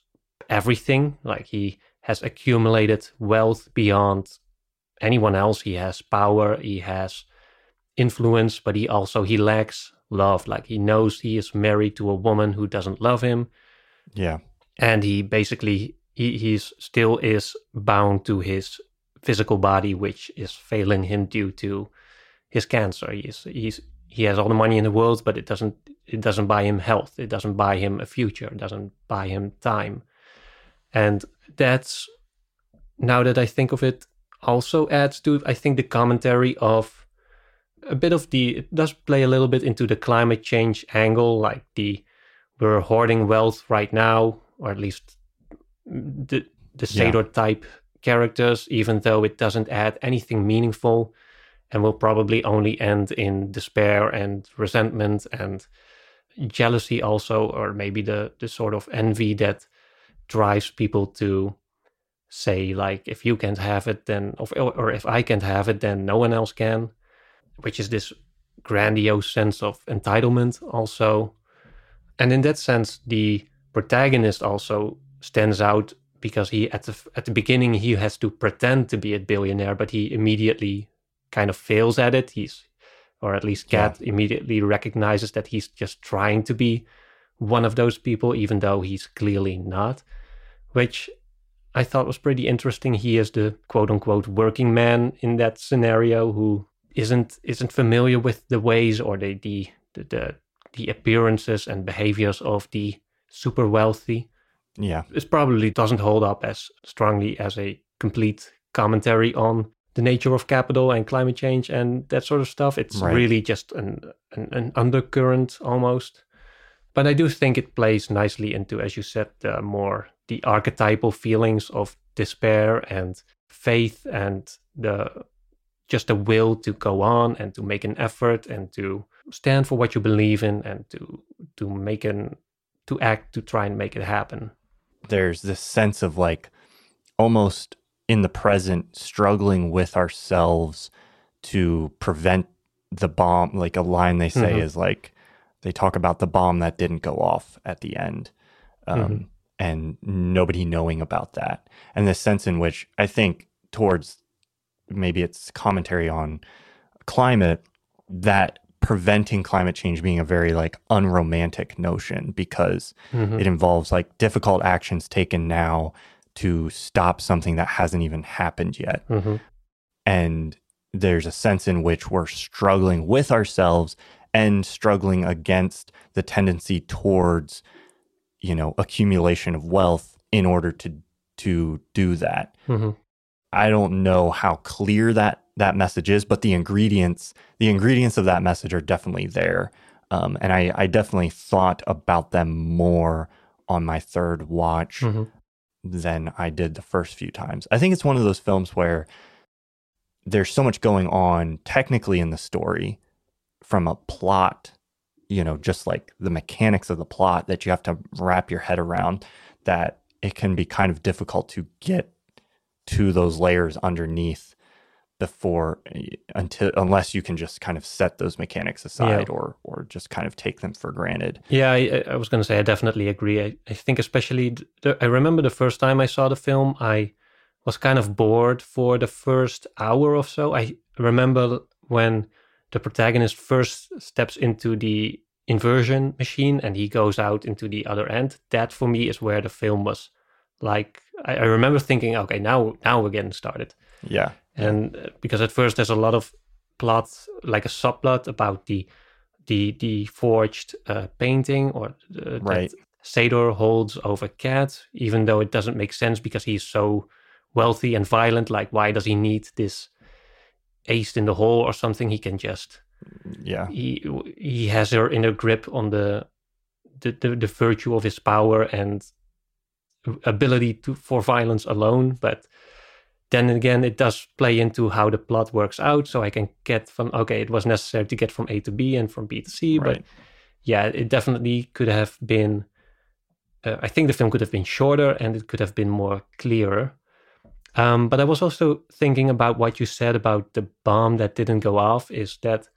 everything. Like, he has accumulated wealth beyond anyone else. He has power, he has influence, but he lacks love. Like, he knows he is married to a woman who doesn't love him. Yeah. And he basically, he's still is bound to his physical body, which is failing him due to his cancer. He has all the money in the world, but it doesn't buy him health. It doesn't buy him a future. It doesn't buy him time. And that's, now that I think of it, also adds to, I think, the commentary of a bit of the, it does play a little bit into the climate change angle, like we're hoarding wealth right now, or at least the Sator type characters, even though it doesn't add anything meaningful and will probably only end in despair and resentment and jealousy also, or maybe the sort of envy that drives people to say, like, if you can't have it, then, or if I can't have it, then no one else can, which is this grandiose sense of entitlement also. And in that sense, the protagonist also stands out, because he, at the beginning, he has to pretend to be a billionaire, but he immediately kind of fails at it. Or at least Kat immediately recognizes that he's just trying to be one of those people, even though he's clearly not, which I thought was pretty interesting. He is the quote-unquote working man in that scenario, who isn't familiar with the ways or the appearances and behaviors of the super wealthy. Yeah. It probably doesn't hold up as strongly as a complete commentary on the nature of capital and climate change and that sort of stuff. It's really just an undercurrent almost. But I do think it plays nicely into, as you said, the archetypal feelings of despair and faith and the will to go on and to make an effort and to stand for what you believe in and to try and make it happen. There's this sense of, like, almost in the present, struggling with ourselves to prevent the bomb. Like, a line they say is, like, they talk about the bomb that didn't go off at the end. And nobody knowing about that. And the sense in which, I think, towards maybe it's commentary on climate, that preventing climate change being a very, like, unromantic notion, because it involves, like, difficult actions taken now to stop something that hasn't even happened yet. And there's a sense in which we're struggling with ourselves and struggling against the tendency towards, you know, accumulation of wealth in order to do that. I don't know how clear that message is, but the ingredients of that message are definitely there. And I definitely thought about them more on my third watch than I did the first few times. I think it's one of those films where there's so much going on technically in the story from a plot, you know, just like the mechanics of the plot that you have to wrap your head around, that it can be kind of difficult to get to those layers underneath before, unless you can just kind of set those mechanics aside, yeah, or just kind of take them for granted. Yeah, I was going to say, I definitely agree. I think especially, I remember the first time I saw the film, I was kind of bored for the first hour or so. I remember when the protagonist first steps into the inversion machine and he goes out into the other end. That for me is where the film was like, I remember thinking, okay, now we're getting started. Yeah. And because at first there's a lot of plot, like a subplot about the forged painting or right, that Sator holds over Kat, even though it doesn't make sense because he's so wealthy and violent. Like, why does he need this ace in the hole or something? He can just, yeah, he has her in a grip on the virtue of his power and ability for violence alone, but. Then again, it does play into how the plot works out. So I can get from, okay, it was necessary to get from A to B and from B to C. Right. But yeah, it definitely could have been, I think the film could have been shorter and it could have been more clearer. But I was also thinking about what you said about the bomb that didn't go off, is that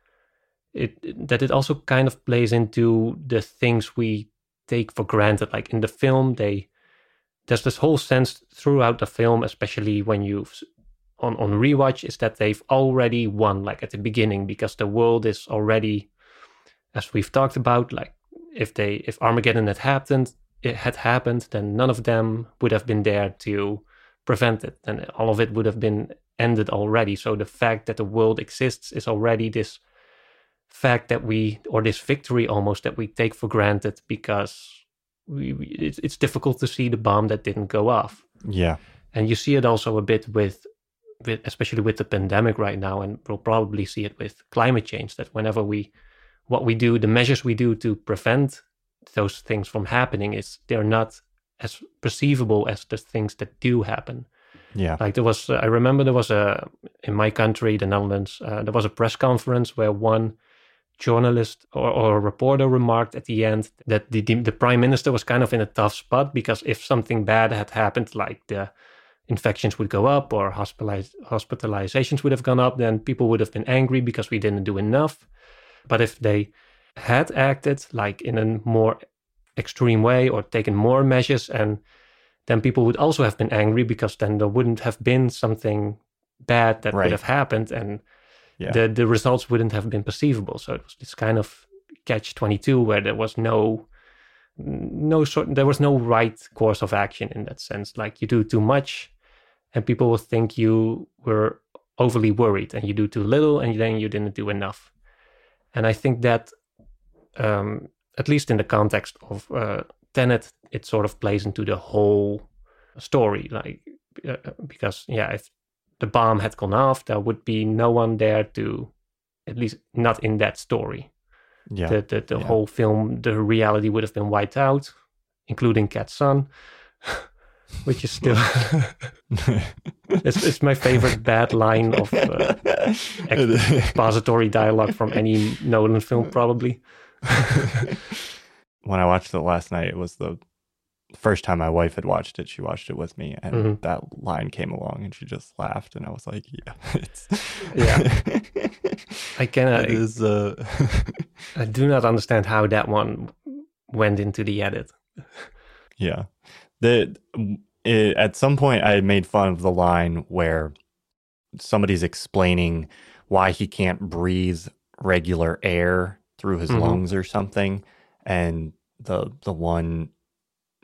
it also kind of plays into the things we take for granted. Like in the film, there's this whole sense throughout the film, especially when you've on rewatch, is that they've already won, like at the beginning, because the world is already, as we've talked about, like if Armageddon had happened, then none of them would have been there to prevent it, and all of it would have been ended already. So the fact that the world exists is already this fact that this victory almost that we take for granted, because it's difficult to see the bomb that didn't go off. Yeah, and you see it also a bit with especially with the pandemic right now, and we'll probably see it with climate change, that whenever the measures we do to prevent those things from happening, they're not as perceivable as the things that do happen. Yeah, like I remember there was in my country, the Netherlands, there was a press conference where one journalist or reporter remarked at the end that the prime minister was kind of in a tough spot, because if something bad had happened, like the infections would go up or hospitalizations would have gone up, then people would have been angry because we didn't do enough. But if they had acted like in a more extreme way or taken more measures, and then people would also have been angry, because then there wouldn't have been something bad that right, would have happened, and yeah, the results wouldn't have been perceivable. So it was this kind of catch-22 where there was no right course of action in that sense. Like, you do too much and people will think you were overly worried, and you do too little and then you didn't do enough. And I think that, at least in the context of Tenet, it sort of plays into the whole story. Like, because, yeah, if the bomb had gone off, there would be no one there to, at least not in that story. Yeah. The yeah, whole film, the reality would have been wiped out, including Kat's son, which is still it's my favorite bad line of expository dialogue from any Nolan film, probably. When I watched it last night, it was the first time my wife had watched it. She watched it with me, and mm-hmm, that line came along and she just laughed, and I was like, yeah, it's yeah, I cannot, I do not understand how that one went into the edit. Yeah, at some point I made fun of the line where somebody's explaining why he can't breathe regular air through his mm-hmm, lungs or something, and the one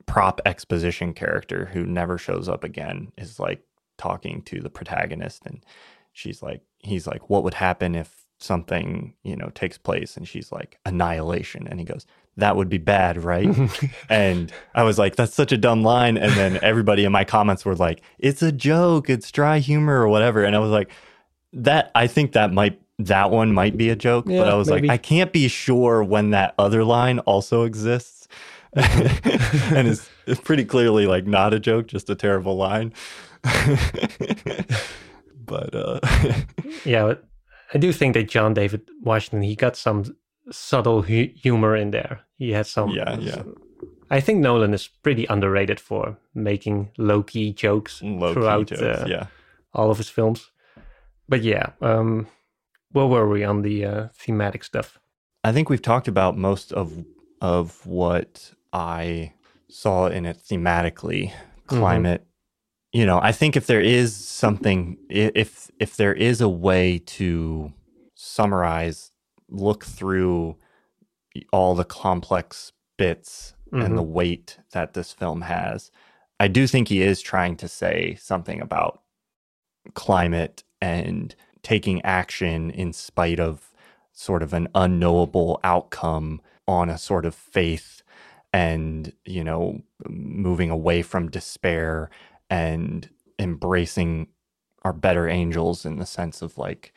prop exposition character who never shows up again is like talking to the protagonist, and he's like, what would happen if something, takes place? And she's like, annihilation. And he goes, that would be bad, right? And I was like, that's such a dumb line. And then everybody in my comments were like, it's a joke, it's dry humor or whatever. And I was like, I think that one might be a joke, yeah, but I was maybe, like, I can't be sure when that other line also exists. And it's pretty clearly like not a joke, just a terrible line. But yeah, I do think that John David Washington, he got some subtle humor in there. He had some. Yeah, yeah. I think Nolan is pretty underrated for making low-key jokes throughout all of his films. But yeah, where were we on the thematic stuff? I think we've talked about most of what I saw in it thematically. Climate, mm-hmm. You know, I think if there is something, if there is a way to summarize, look through all the complex bits mm-hmm. and the weight that this film has, I do think he is trying to say something about climate and taking action in spite of sort of an unknowable outcome on a sort of faith and, you know, moving away from despair and embracing our better angels in the sense of like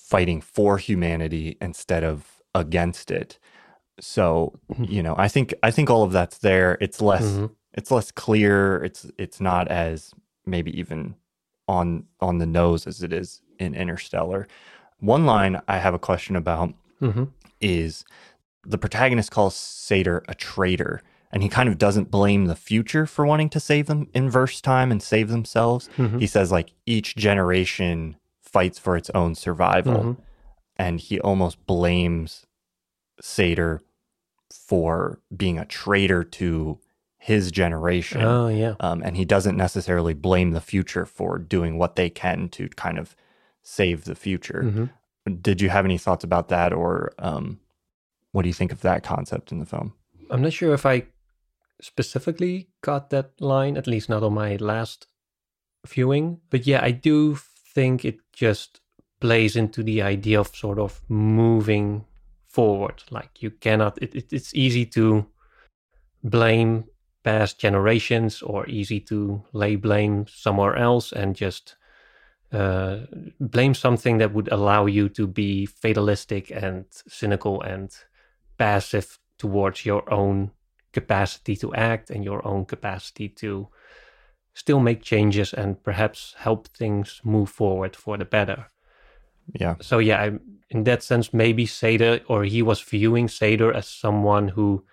fighting for humanity instead of against it. So, you know, I think all of that's there. It's less mm-hmm. it's less clear. It's not as maybe even on the nose as it is in Interstellar. One line I have a question about mm-hmm. is the protagonist calls Sator a traitor, and he kind of doesn't blame the future for wanting to save them in verse time and save themselves. Mm-hmm. He says like each generation fights for its own survival, mm-hmm. and he almost blames Sator for being a traitor to his generation. Oh, yeah. And he doesn't necessarily blame the future for doing what they can to kind of save the future. Mm-hmm. Did you have any thoughts about that, or what do you think of that concept in the film? I'm not sure if I specifically got that line, at least not on my last viewing. But yeah, I do think it just plays into the idea of sort of moving forward. Like you cannot, it's easy to blame past generations, or easy to lay blame somewhere else and just blame something that would allow you to be fatalistic and cynical and passive towards your own capacity to act and your own capacity to still make changes and perhaps help things move forward for the better. Yeah. So yeah, in that sense, maybe Sator, or he was viewing Sator as someone who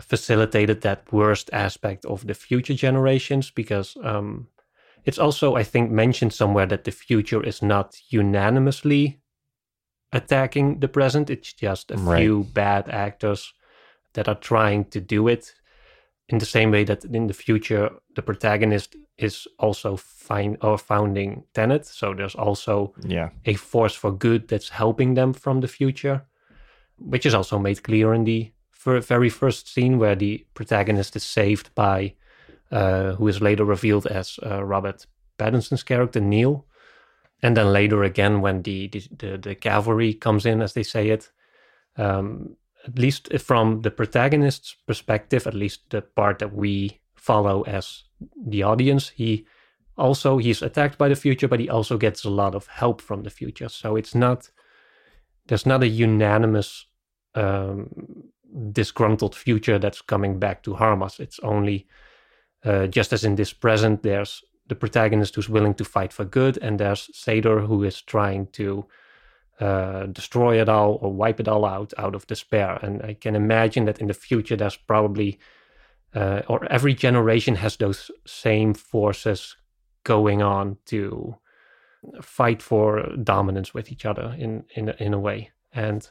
facilitated that worst aspect of the future generations, because it's also, I think, mentioned somewhere that the future is not unanimously attacking the present. It's just a right. few bad actors that are trying to do it, in the same way that in the future the protagonist is also founding Tenet. So there's also a force for good that's helping them from the future, which is also made clear in the very first scene where the protagonist is saved by who is later revealed as Robert Pattinson's character, Neil. And then later again when the cavalry comes in, as they say it, at least from the protagonist's perspective, at least the part that we follow as the audience, he's attacked by the future, but he also gets a lot of help from the future. So there's not a unanimous disgruntled future that's coming back to harm us. It's only just as in this present, there's the protagonist who's willing to fight for good, and there's Sator who is trying to destroy it all or wipe it all out of despair. And I can imagine that in the future there's probably or every generation has those same forces going on to fight for dominance with each other in a way. And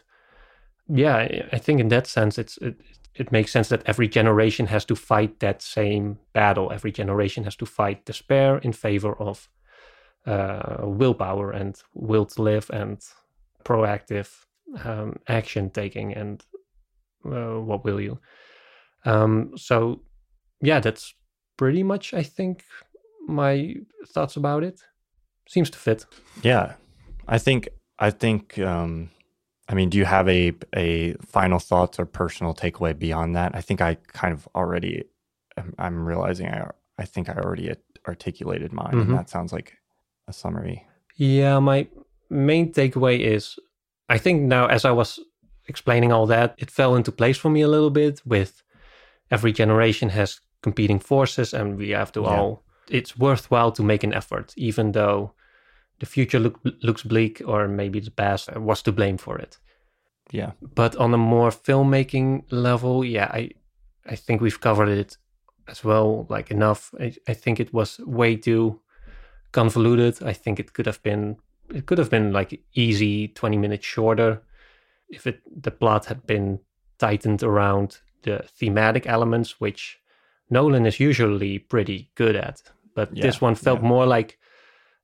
yeah, I think in that sense, it makes sense that every generation has to fight that same battle. Every generation has to fight despair in favor of willpower and will to live and proactive action taking and what will you. So yeah, that's pretty much, I think, my thoughts about it. Seems to fit. Yeah, I think I mean, do you have a final thoughts or personal takeaway beyond that? I think I kind of already, I'm realizing I think I already articulated mine, mm-hmm. and that sounds like a summary. Yeah, my main takeaway is, I think now as I was explaining all that, it fell into place for me a little bit with every generation has competing forces, and we have to it's worthwhile to make an effort, even though the future looks bleak, or maybe the past was to blame for it. Yeah. But on a more filmmaking level, I think we've covered it as well, like enough. I think it was way too convoluted. I think it could have been like easy 20 minutes shorter if the plot had been tightened around the thematic elements, which Nolan is usually pretty good at. But this one felt more like,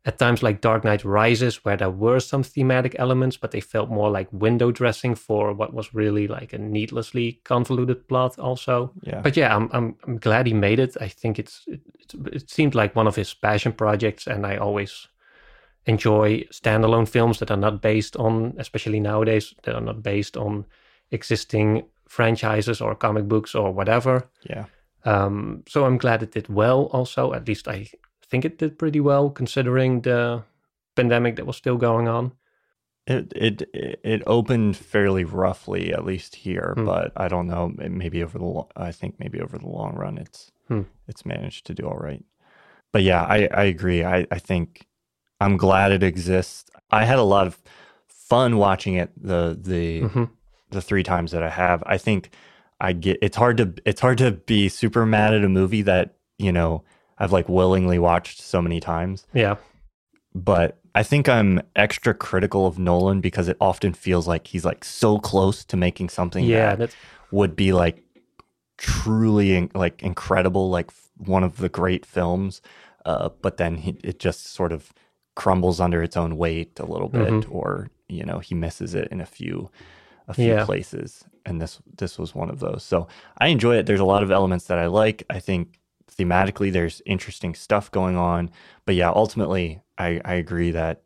at times, like Dark Knight Rises, where there were some thematic elements, but they felt more like window dressing for what was really like a needlessly convoluted plot also. Yeah. But yeah, I'm glad he made it. I think it seemed like one of his passion projects, and I always enjoy standalone films that are not based on, especially nowadays, that are not based on existing franchises or comic books or whatever. Yeah. So I'm glad it did well also. At least I think it did pretty well considering the pandemic that was still going on. It opened fairly roughly, at least here, but I don't know. Maybe over the long run, it's managed to do all right. But yeah, I agree. I think I'm glad it exists. I had a lot of fun watching it the three times that I have. I think I get it's hard to be super mad at a movie that, you know, I've like willingly watched so many times. Yeah. But I think I'm extra critical of Nolan because it often feels like he's like so close to making something that would be like truly like incredible, like one of the great films. But then it just sort of crumbles under its own weight a little bit, or, you know, he misses it in a few places. And this was one of those. So I enjoy it. There's a lot of elements that I like. I think thematically there's interesting stuff going on, but yeah, ultimately I agree that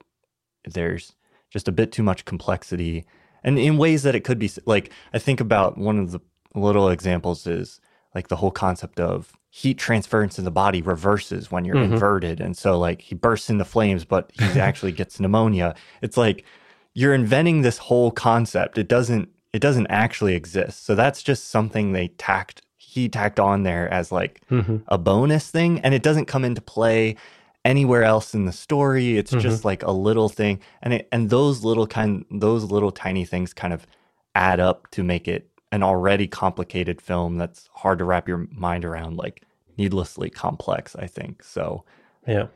there's just a bit too much complexity, and in ways that it could be, like, I think about one of the little examples is like the whole concept of heat transference in the body reverses when you're inverted, and so like he bursts into flames but he actually gets pneumonia. It's like you're inventing this whole concept. It doesn't actually exist. So that's just something he tacked on there as like a bonus thing, and it doesn't come into play anywhere else in the story. It's just like a little thing, and those little tiny things kind of add up to make it an already complicated film that's hard to wrap your mind around, like needlessly complex, I think. So yeah,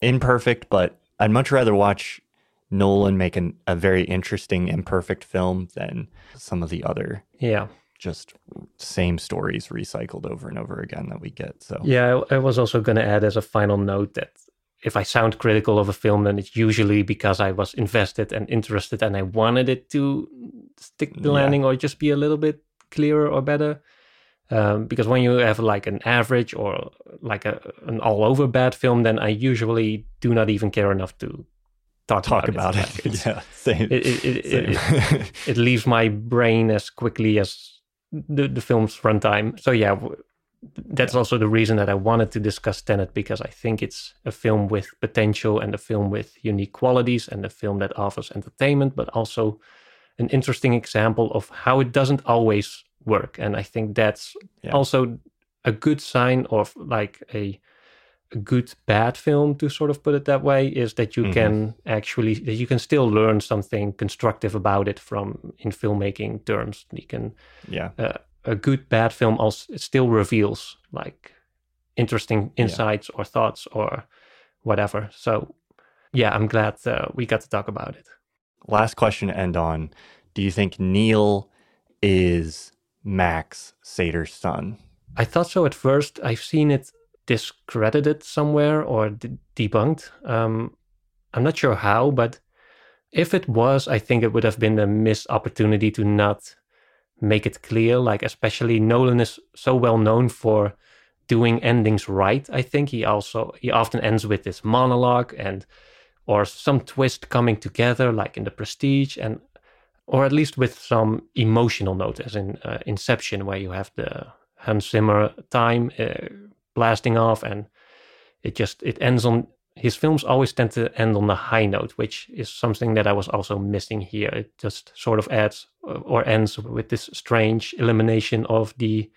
imperfect, but I'd much rather watch Nolan make a very interesting imperfect film than some of the other just same stories recycled over and over again that we get. So yeah, I was also going to add as a final note that if I sound critical of a film, then it's usually because I was invested and interested and I wanted it to stick the landing or just be a little bit clearer or better. Because when you have like an average or like an all over bad film, then I usually do not even care enough to talk about it. It's, yeah, same. Same. It leaves my brain as quickly as the film's runtime. So yeah, that's also the reason that I wanted to discuss Tenet, because I think it's a film with potential and a film with unique qualities and a film that offers entertainment, but also an interesting example of how it doesn't always work. And I think that's also a good sign of like a good bad film, to sort of put it that way, is that you can still learn something constructive about it from, in filmmaking terms. You can a good bad film also still reveals like interesting insights or thoughts or whatever. So yeah, I'm glad we got to talk about it. Last question to end on: do you think Neil is Max Sator's son? I thought so at first. I've seen it discredited somewhere or debunked. I'm not sure how, but if it was, I think it would have been a missed opportunity to not make it clear. Like, especially Nolan is so well known for doing endings right. I think he often ends with this monologue or some twist coming together, like in The Prestige, or at least with some emotional note, as in Inception, where you have the Hans Zimmer time blasting off, and it ends on, his films always tend to end on a high note, which is something that I was also missing here. It just sort of adds or ends with this strange elimination of the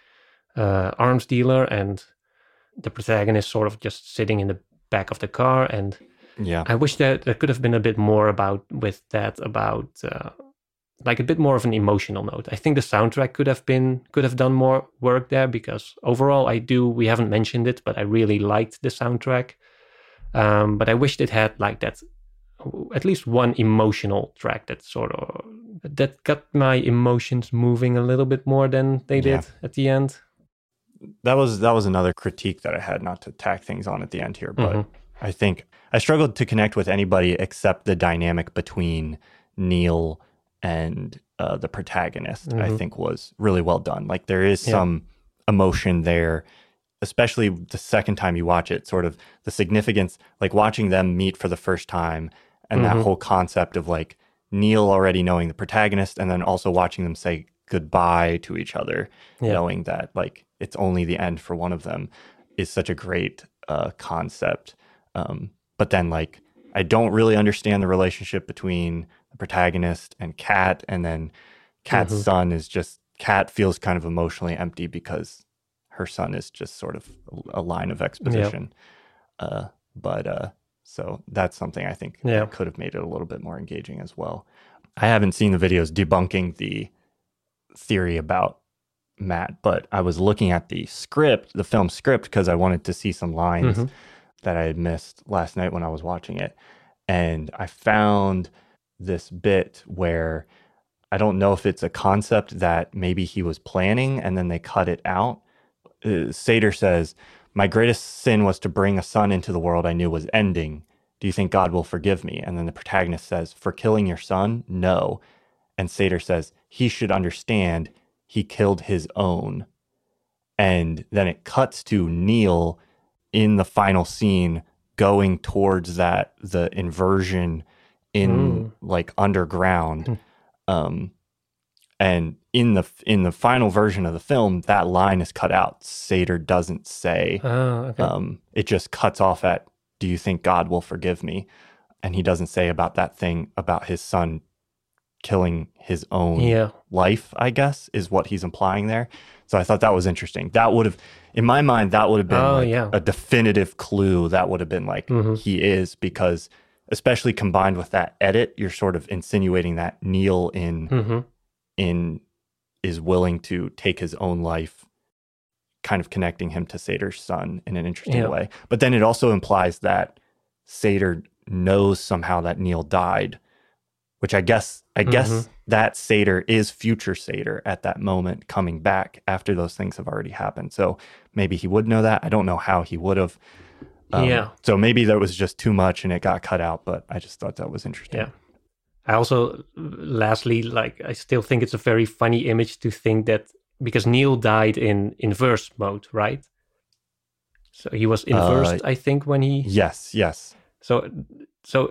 arms dealer and the protagonist sort of just sitting in the back of the car. And I wish that there could have been a bit more about like a bit more of an emotional note. I think the soundtrack could have done more work there, because overall we haven't mentioned it, but I really liked the soundtrack. But I wished it had like that, at least one emotional track that sort of, that got my emotions moving a little bit more than they did at the end. That was another critique that I had, not to tack things on at the end here, but I think I struggled to connect with anybody except the dynamic between Neil and the protagonist, I think was really well done. Like there is some emotion there, especially the second time you watch it, sort of the significance, like watching them meet for the first time and that whole concept of like Neil already knowing the protagonist and then also watching them say goodbye to each other, knowing that like it's only the end for one of them is such a great concept. But then like, I don't really understand the relationship between the protagonist and Kat, and then Kat's son is just, Kat feels kind of emotionally empty because her son is just sort of a line of exposition. So that's something I think could have made it a little bit more engaging as well. I haven't seen the videos debunking the theory about Matt, but I was looking at the script, the film script, because I wanted to see some lines that I had missed last night when I was watching it. And I found this bit where I don't know if it's a concept that maybe he was planning and then they cut it out. Sator says, "My greatest sin was to bring a son into the world I knew was ending. Do you think God will forgive me?" And then the protagonist says, "For killing your son? No." And Sator says, "He should understand he killed his own." And then it cuts to Neil in the final scene going towards that, the inversion in like underground. And in the final version of the film, that line is cut out. Sator doesn't say, it just cuts off at, "Do you think God will forgive me?" And he doesn't say about that thing about his son killing his own life, I guess, is what he's implying there. So I thought that was interesting. That would have, in my mind, that would have been a definitive clue. That would have been like, he is, because especially combined with that edit, you're sort of insinuating that Neil is willing to take his own life, kind of connecting him to Sator's son in an interesting way. But then it also implies that Sator knows somehow that Neil died, which I guess that Sator is future Sator at that moment coming back after those things have already happened. So maybe he would know that. I don't know how he would have. So maybe that was just too much and it got cut out, but I just thought that was interesting. Yeah. I also, lastly, like, I still think it's a very funny image to think that, because Neil died in inverse mode, right? So he was inversed, I think, when he... Yes. So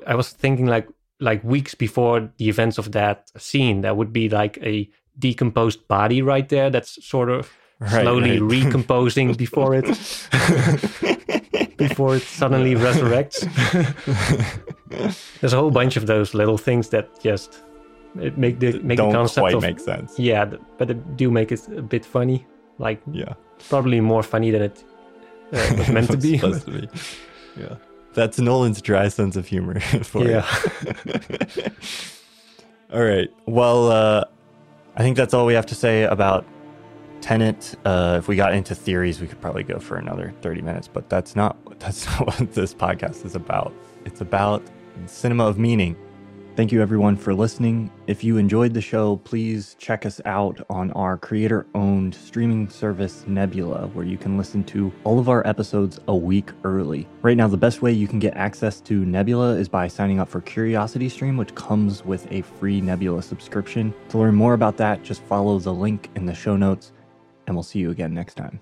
I was thinking like weeks before the events of that scene, that would be like a decomposed body right there that's sort of slowly recomposing before it suddenly resurrects. There's a whole bunch of those little things that just make the concept quite make sense. Yeah, but it do make it a bit funny. Like, probably more funny than it was meant to be. Supposed to be. Yeah, that's Nolan's dry sense of humor. For it. All right. Well, I think that's all we have to say about Tenet. If we got into theories, we could probably go for another 30 minutes, but that's not what this podcast is about. It's about Cinema of Meaning. Thank you everyone for listening. If you enjoyed the show, please check us out on our creator-owned streaming service, Nebula, where you can listen to all of our episodes a week early. Right now, the best way you can get access to Nebula is by signing up for Curiosity Stream, which comes with a free Nebula subscription. To learn more about that, just follow the link in the show notes, and we'll see you again next time.